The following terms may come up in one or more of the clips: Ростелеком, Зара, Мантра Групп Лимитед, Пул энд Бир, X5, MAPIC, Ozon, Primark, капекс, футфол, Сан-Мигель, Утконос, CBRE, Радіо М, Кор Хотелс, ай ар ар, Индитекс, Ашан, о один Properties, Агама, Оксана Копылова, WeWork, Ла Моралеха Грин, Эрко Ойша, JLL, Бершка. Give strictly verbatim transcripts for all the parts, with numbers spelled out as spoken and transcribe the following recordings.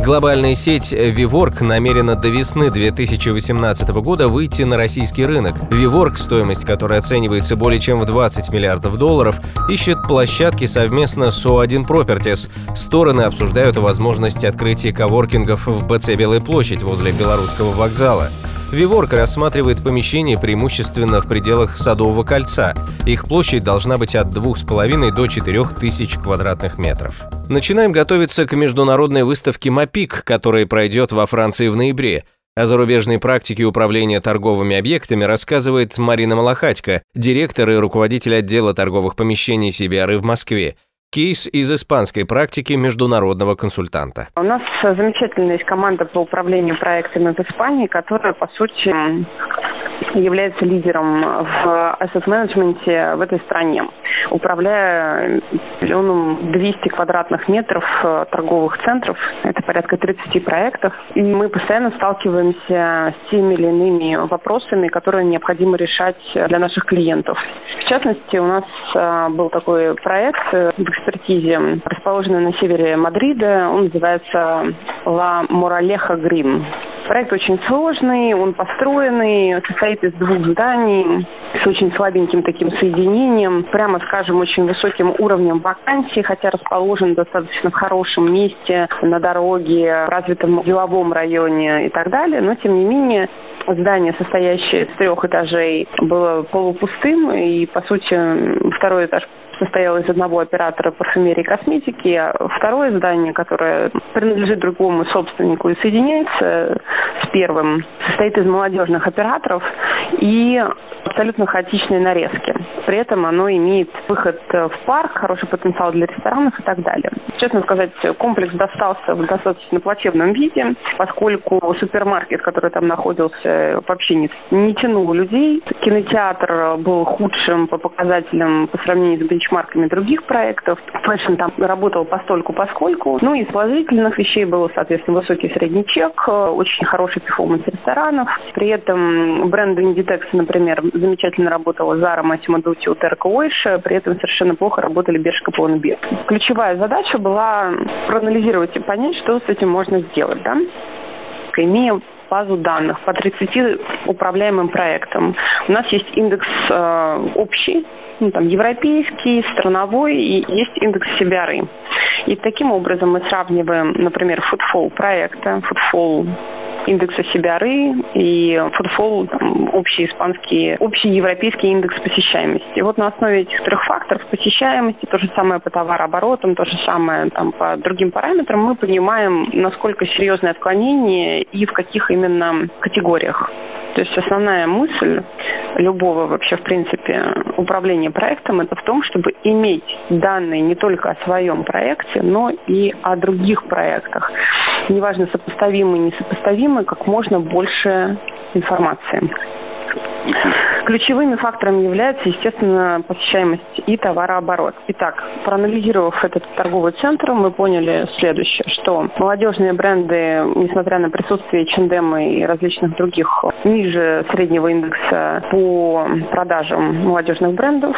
Глобальная сеть WeWork намерена до весны две тысячи восемнадцатого года выйти на российский рынок. WeWork, стоимость которой оценивается более чем в двадцать миллиардов долларов, ищет площадки совместно с о один Properties. Стороны обсуждают возможность открытия коворкингов в БЦ «Белая площадь» возле Белорусского вокзала. WeWork рассматривает помещения преимущественно в пределах Садового кольца. Их площадь должна быть от двух с половиной до четырёх тысяч квадратных метров. Начинаем готовиться к международной выставке «мапик», которая пройдет во Франции в ноябре. О зарубежной практике управления торговыми объектами рассказывает Марина Малахатько, директор и руководитель отдела торговых помещений си би ар и в Москве. Кейс из испанской практики международного консультанта. У нас замечательная есть команда по управлению проектами в Испании, которая, по сути, является лидером в ассет-менеджменте в этой стране, управляя миллионом двести квадратных метров торговых центров. Это порядка тридцати проектов. И мы постоянно сталкиваемся с теми или иными вопросами, которые необходимо решать для наших клиентов. В частности, у нас был такой проект в экспертизе, расположенный на севере Мадрида. Он называется «Ла Моралеха Грин». Проект очень сложный, он построенный, состоит из двух зданий с очень слабеньким таким соединением, прямо, скажем, очень высоким уровнем вакансий, хотя расположен достаточно в хорошем месте, на дороге, в развитом деловом районе и так далее, но, тем не менее, здание, состоящее из трех этажей, было полупустым, и, по сути, второй этаж состоял из одного оператора парфюмерии и косметики, а второе здание, которое принадлежит другому собственнику и соединяется с первым, состоит из молодежных операторов и абсолютно хаотичные нарезки. При этом оно имеет выход в парк, хороший потенциал для ресторанов и так далее. Честно сказать, комплекс достался в достаточно плачевном виде, поскольку супермаркет, который там находился, вообще не, не тянул людей. Кинотеатр был худшим по показателям по сравнению с бенчмарком, марками других проектов. Фэшн там работал постольку поскольку. Ну и из положительных вещей был, соответственно, высокий средний чек, очень хороший перформанс ресторанов. При этом бренду Индитекс, например, замечательно работала Зара, Массимо Дутти, Эрко Ойша, при этом совершенно плохо работали Бершка, Пул энд Бир. Ключевая задача была проанализировать и понять, что с этим можно сделать, да? Имея базу данных по тридцати управляемым проектам. У нас есть индекс э, общий, ну, там, европейский, страновой, и есть индекс си би ар и. И таким образом мы сравниваем, например, футфол проекта, футфол индекса си би ар и и футфол, там, общий испанский, общий европейский индекс посещаемости. И вот на основе этих трех факторов посещаемости, то же самое по товарооборотам, то же самое там, по другим параметрам, мы понимаем, насколько серьезное отклонение и в каких именно категориях. То есть основная мысль любого вообще, в принципе, управления проектом – это в том, чтобы иметь данные не только о своем проекте, но и о других проектах. Неважно, сопоставимы, несопоставимы, как можно больше информации. Ключевыми факторами является, естественно, посещаемость и товарооборот. Итак, проанализировав этот торговый центр, мы поняли следующее, что молодежные бренды, несмотря на присутствие Чендемы и различных других ниже среднего индекса по продажам молодежных брендов,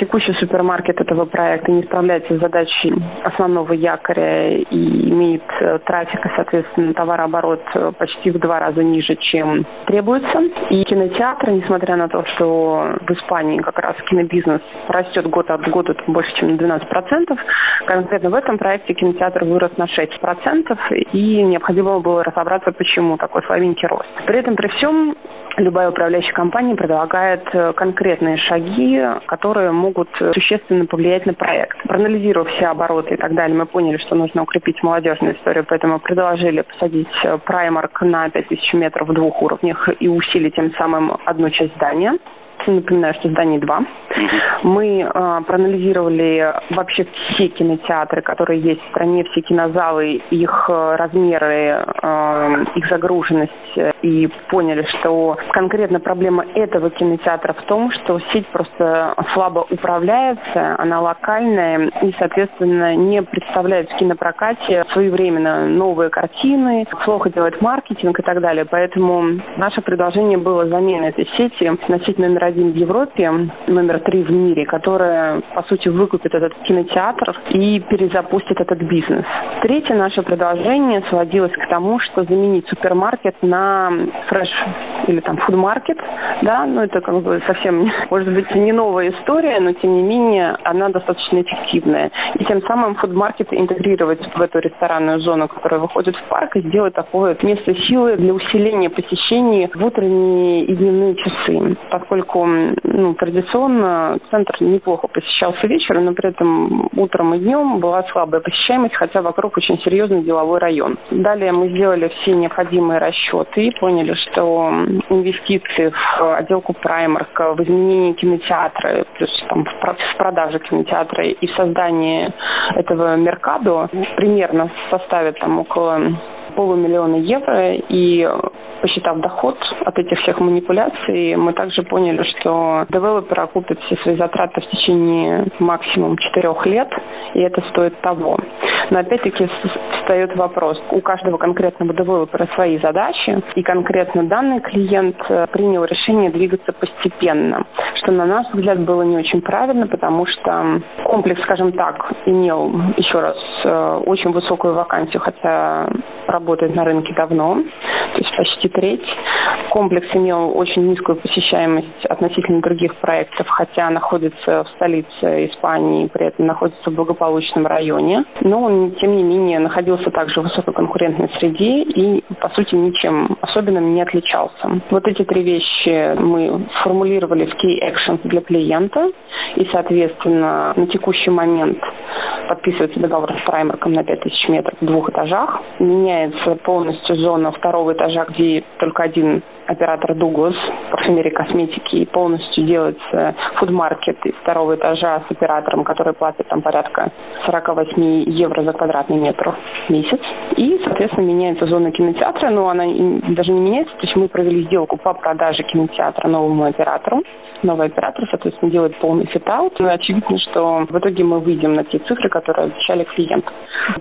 текущий супермаркет этого проекта не справляется с задачей основного якоря и имеет трафик, и, соответственно, товарооборот почти в два раза ниже, чем требуется. И кинотеатр, несмотря на то, что в Испании как раз кинобизнес растет год от года больше, чем на двенадцать процентов. Конкретно в этом проекте кинотеатр вырос на шесть процентов, и необходимо было разобраться, почему такой слабенький рост. При этом, при всем, любая управляющая компания предлагает конкретные шаги, которые могут существенно повлиять на проект. Проанализировав все обороты и так далее, мы поняли, что нужно укрепить молодежную историю, поэтому предложили посадить Primark на пять тысяч метров в двух уровнях и усилить тем самым одну часть здания. Напоминаю, что здание два. Угу. Мы э, проанализировали вообще все кинотеатры, которые есть в стране, все кинозалы, их размеры, э, их загруженность, и поняли, что конкретно проблема этого кинотеатра в том, что сеть просто слабо управляется, она локальная и, соответственно, не представляет в кинопрокате своевременно новые картины, плохо делает маркетинг и так далее. Поэтому наше предложение было замена этой сети на сеть номер один в Европе, номер три в мире, которая, по сути, выкупит этот кинотеатр и перезапустит этот бизнес. Третье наше предложение сводилось к тому, что заменить супермаркет на фреш или там фудмаркет, да, ну это как бы совсем, может быть, не новая история, но тем не менее она достаточно эффективная. И тем самым фудмаркет интегрировать в эту ресторанную зону, которая выходит в парк, и сделать такое место силы для усиления посещений в утренние и дневные часы, поскольку, ну, традиционно центр неплохо посещался вечером, но при этом утром и днем была слабая посещаемость, хотя вокруг очень серьезный деловой район. Далее мы сделали все необходимые расчеты и поняли, что инвестиции в отделку Primark, в изменение кинотеатра, плюс там, в продаже кинотеатра и в создании этого меркадо примерно составят там около полумиллиона евро, и посчитав доход от этих всех манипуляций, мы также поняли, что девелопер окупит все свои затраты в течение максимум четырех лет, и это стоит того. Но опять-таки встает вопрос, у каждого конкретного девелопера свои задачи, и конкретно данный клиент принял решение двигаться постепенно, что, на наш взгляд, было не очень правильно, потому что комплекс, скажем так, имел, еще раз, очень высокую вакансию, хотя работает на рынке давно, то есть почти треть. Комплекс имел очень низкую посещаемость относительно других проектов, хотя находится в столице Испании, при этом находится в благополучном районе. Но он, тем не менее, находился также в высококонкурентной среде и, по сути, ничем особенным не отличался. Вот эти три вещи мы сформулировали в Key Actions для клиента, и, соответственно, на текущий момент подписывается договор с Primark на пять тысяч метров в двух этажах. Меняется полностью зона второго этажа, где только один оператор Дугос, парфюмерии, косметики, и полностью делается фудмаркет из второго этажа с оператором, который платит там порядка сорок восемь евро за квадратный метр в месяц. И, соответственно, меняется зона кинотеатра, но она даже не меняется, то есть мы провели сделку по продаже кинотеатра новому оператору. Новый оператор, соответственно, делает полный фит-аут. Но очевидно, что в итоге мы выйдем на те цифры, которые обещали клиенту.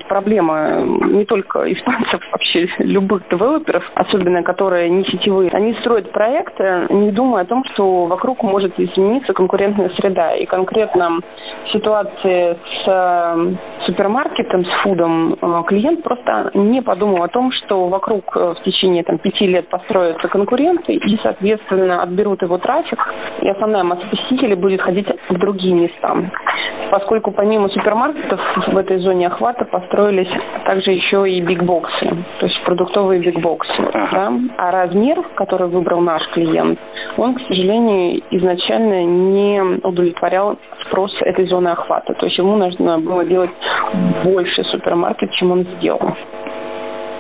Проблема не только испанцев, вообще любых девелоперов, особенно которые не сетевые. Они строят проекты, не думая о том, что вокруг может измениться конкурентная среда. И конкретно в ситуации с супермаркетом, с фудом, клиент просто не подумал о том, что вокруг в течение там, пяти лет построятся конкуренты и, соответственно, отберут его трафик. И основная масса посетителей будет ходить в другие места, поскольку помимо супермаркетов в этой зоне охвата построились также еще и бигбоксы, то есть продуктовые бигбоксы. Да? А размер, который выбрал наш клиент, он, к сожалению, изначально не удовлетворял спрос этой зоны охвата. То есть ему нужно было делать больше супермаркет, чем он сделал.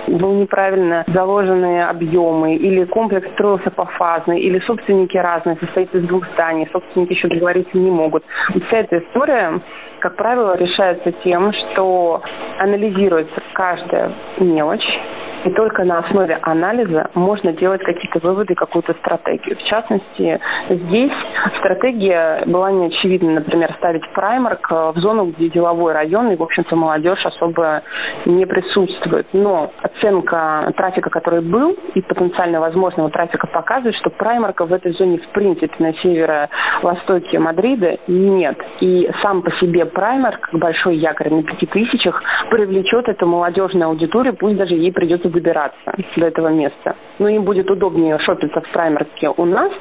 Был неправильно заложенные объемы, или комплекс строился пофазно, или собственники разные, состоит из двух зданий, собственники еще договориться не могут. И вся эта история, как правило, решается тем, что анализируется каждая мелочь, и только на основе анализа можно делать какие-то выводы, какую-то стратегию. В частности, здесь стратегия была неочевидна. Например, ставить Primark в зону, где деловой район, и, в общем-то, молодежь особо не присутствует. Но оценка трафика, который был, и потенциально возможного трафика показывает, что Primark в этой зоне, в принципе, на северо-востоке Мадрида нет. И сам по себе Primark, большой якорь на пяти тысячах, привлечет эту молодежную аудиторию, пусть даже ей придется добираться до этого места. Но им будет удобнее шопиться в Праймарке у нас,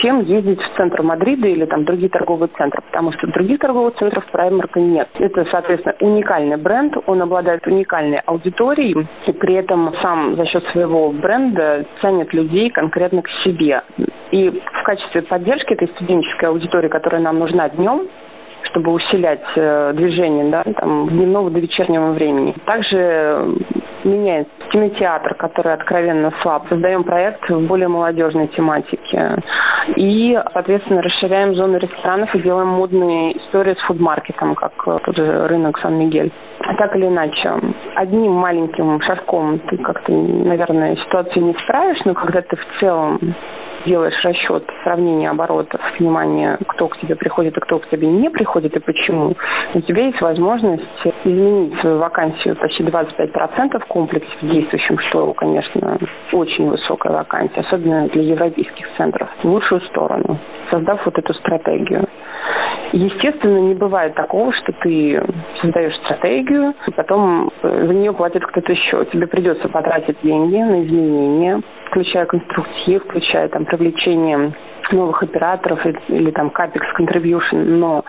чем ездить в центр Мадрида или там другие торговые центры, потому что других торговых центров Праймарка нет. Это, соответственно, уникальный бренд, он обладает уникальной аудиторией, и при этом сам за счет своего бренда тянет людей конкретно к себе. И в качестве поддержки этой студенческой аудитории, которая нам нужна днем, чтобы усилять движение, да, там, дневного до вечернего времени. Также меняется кинотеатр, который откровенно слаб. Создаем проект в более молодежной тематике. И, соответственно, расширяем зону ресторанов и делаем модные истории с фудмаркетом, как тот же рынок Сан-Мигель. Так или иначе, одним маленьким шажком ты как-то, наверное, ситуацию не исправишь, но когда ты в целом делаешь расчет сравнения оборотов, внимание, кто к тебе приходит и кто к тебе не приходит и почему, у тебя есть возможность изменить свою вакансию почти двадцать пять процентов в комплексе в действующем, что, конечно, очень высокая вакансия, особенно для европейских центров, в лучшую сторону, создав вот эту стратегию. Естественно, не бывает такого, что ты создаешь стратегию, и потом за нее платит кто-то еще. Тебе придется потратить деньги на изменения, включая конструктив, включая там привлечение новых операторов или там капекс, контрибьюшн, но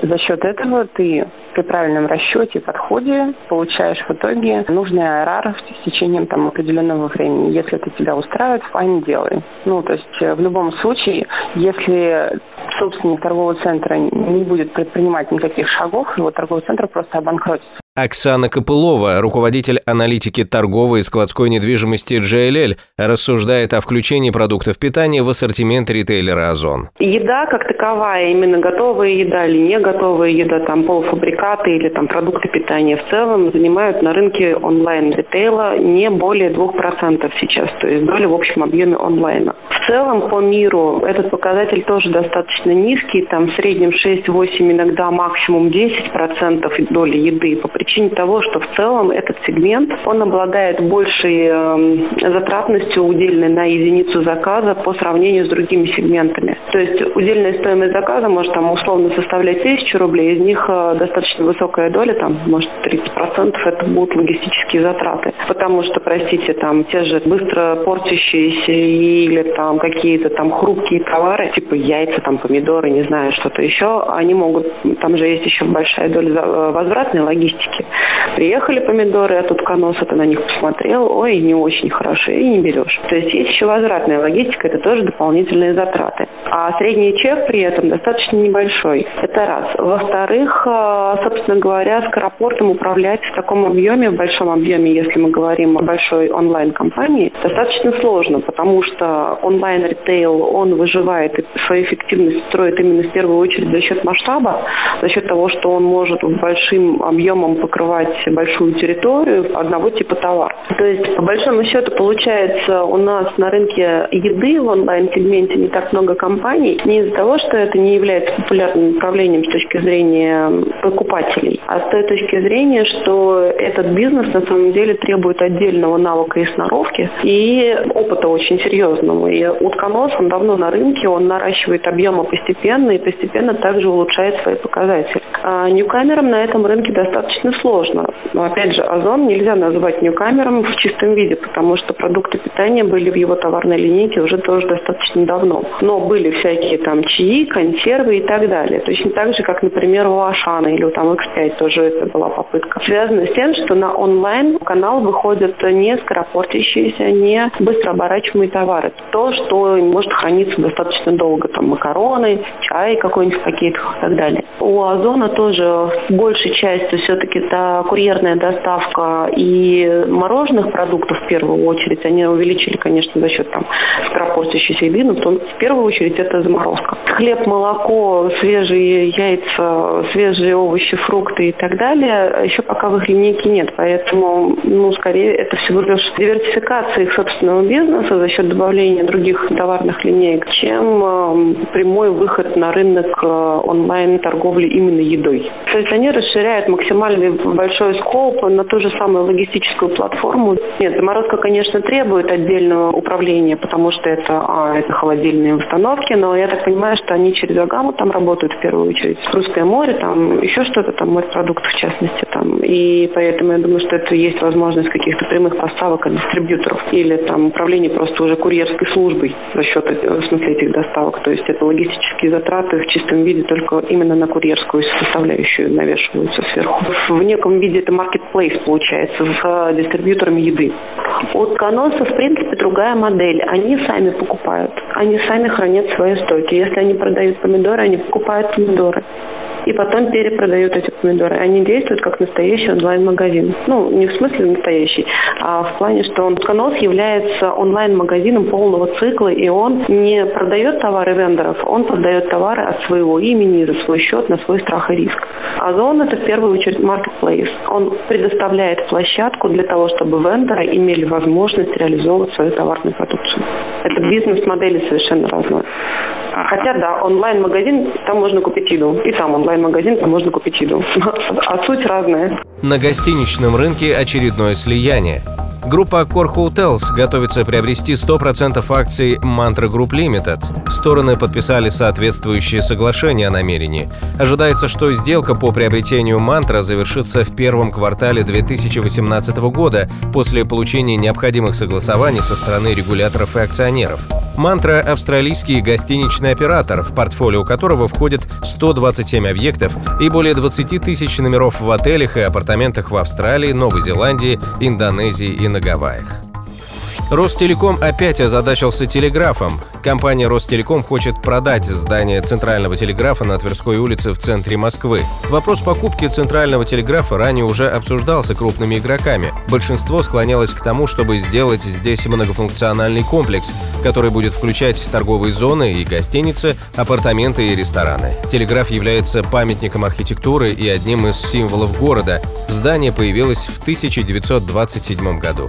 за счет этого ты при правильном расчете, подходе получаешь в итоге нужный ай ар ар в течение там определенного времени. Если это тебя устраивает, файн, делай. Ну, то есть в любом случае, если собственник торгового центра не будет предпринимать никаких шагов, его торговый центр просто обанкротится. Оксана Копылова, руководитель аналитики торговой и складской недвижимости джей эл эл, рассуждает о включении продуктов питания в ассортимент ритейлера «Озон». Еда как таковая, именно готовая еда или не готовая еда, там полуфабрикаты или там продукты питания в целом занимают на рынке онлайн-ритейла не более двух процентов сейчас, то есть доля в общем объеме онлайна. В целом по миру этот показатель тоже достаточно низкий, там в среднем шесть-восемь, иногда максимум десять процентов доли еды по причине того, что в целом этот сегмент, он обладает большей э, затратностью удельной на единицу заказа по сравнению с другими сегментами. То есть удельная стоимость заказа может там условно составлять тысячу рублей, из них э, достаточно высокая доля, там может тридцать процентов это будут логистические затраты. Потому что, простите, там те же быстро портящиеся или там какие-то там хрупкие товары, типа яйца, там помидоры, не знаю, что-то еще, они могут, там же есть еще большая доля возвратной логистики. Приехали помидоры от Утконоса, ты на них посмотрел, ой, не очень хорошо, и не берешь. То есть есть еще возвратная логистика, это тоже дополнительные затраты. А средний чек при этом достаточно небольшой. Это раз. Во-вторых, собственно говоря, скоропортом управлять в таком объеме, в большом объеме, если мы говорим о большой онлайн-компании, достаточно сложно, потому что онлайн-ритейл, он выживает и свою эффективность строит именно в первую очередь за счет масштаба, за счет того, что он может большим объемом по покрывать большую территорию одного типа товара. То есть, по большому счету, получается, у нас на рынке еды в онлайн-сегменте не так много компаний, не из-за того, что это не является популярным направлением с точки зрения покупателей, а с той точки зрения, что этот бизнес на самом деле требует отдельного навыка и сноровки, и опыта очень серьезного. И Утконос, он давно на рынке, он наращивает объемы постепенно, и постепенно также улучшает свои показатели. А ньюкамерам на этом рынке достаточно сложно. Но, опять же, Озон нельзя назвать ньюкамером в чистом виде, потому что продукты питания были в его товарной линейке уже тоже достаточно давно. Но были всякие там чаи, консервы и так далее. Точно так же, как, например, у Ашана или у там икс пять тоже это была попытка. Связано с тем, что на онлайн-канал выходят не скоропортящиеся, не быстро оборачиваемые товары. То, что может храниться достаточно долго. Там макароны, чай какой-нибудь в пакетах и так далее. У Озона тоже в большей части все-таки это курьерная доставка и мороженых продуктов в первую очередь. Они увеличили, конечно, за счет там скоропортящейся еды, но в первую очередь это заморозка. Хлеб, молоко, свежие яйца, свежие овощи, фрукты и так далее еще пока в их линейке нет. Поэтому, ну, скорее, это всего лишь диверсификация их собственного бизнеса за счет добавления других товарных линеек, чем э, прямой выход на рынок э, онлайн-торговли именно едой. То есть они расширяют максимально большой скоп на ту же самую логистическую платформу. Нет, заморозка, конечно, требует отдельного управления, потому что это, а, это холодильные установки, но я так понимаю, что они через Агаму там работают в первую очередь. Русское море, там еще что-то, там морепродукты в частности. Там. И поэтому я думаю, что это есть возможность каких-то прямых поставок от дистрибьюторов или там управление просто уже курьерской службой за счет, в смысле, этих доставок. То есть это логистические затраты в чистом виде только именно на курьерскую составляющую навешиваются сверху. В неком виде это маркетплейс получается с дистрибьюторами еды. От Каноса, в принципе, другая модель. Они сами покупают, они сами хранят свои стоки. Если они продают помидоры, они покупают помидоры. и потом перепродают эти помидоры. Они действуют как настоящий онлайн-магазин. Ну, не в смысле настоящий, а в плане, что он Канос является онлайн-магазином полного цикла, и он не продает товары вендоров, он продает товары от своего имени, за свой счет, на свой страх и риск. Озон – это в первую очередь маркетплейс. Он предоставляет площадку для того, чтобы вендоры имели возможность реализовывать свою товарную продукцию. Это бизнес-модели совершенно разные. Хотя, да, онлайн-магазин, там можно купить еду. И там онлайн-магазин, там можно купить еду. А суть разная. На гостиничном рынке очередное слияние. Группа Кор Хотелс готовится приобрести сто процентов акций Мантра Групп Лимитед. Стороны подписали соответствующие соглашения о намерении. Ожидается, что сделка по приобретению Мантра завершится в первом квартале две тысячи восемнадцатого года после получения необходимых согласований со стороны регуляторов и акционеров. Мантра – австралийский гостиничный оператор, в портфолио которого входит сто двадцать семь объектов и более двадцать тысяч номеров в отелях и апартаментах в Австралии, Новой Зеландии, Индонезии и на Гавайях. Ростелеком опять озадачился телеграфом. Компания «Ростелеком» хочет продать здание Центрального телеграфа на Тверской улице в центре Москвы. Вопрос покупки Центрального телеграфа ранее уже обсуждался крупными игроками. Большинство склонялось к тому, чтобы сделать здесь многофункциональный комплекс, который будет включать торговые зоны и гостиницы, апартаменты и рестораны. Телеграф является памятником архитектуры и одним из символов города. Здание появилось в тысяча девятьсот двадцать седьмом году.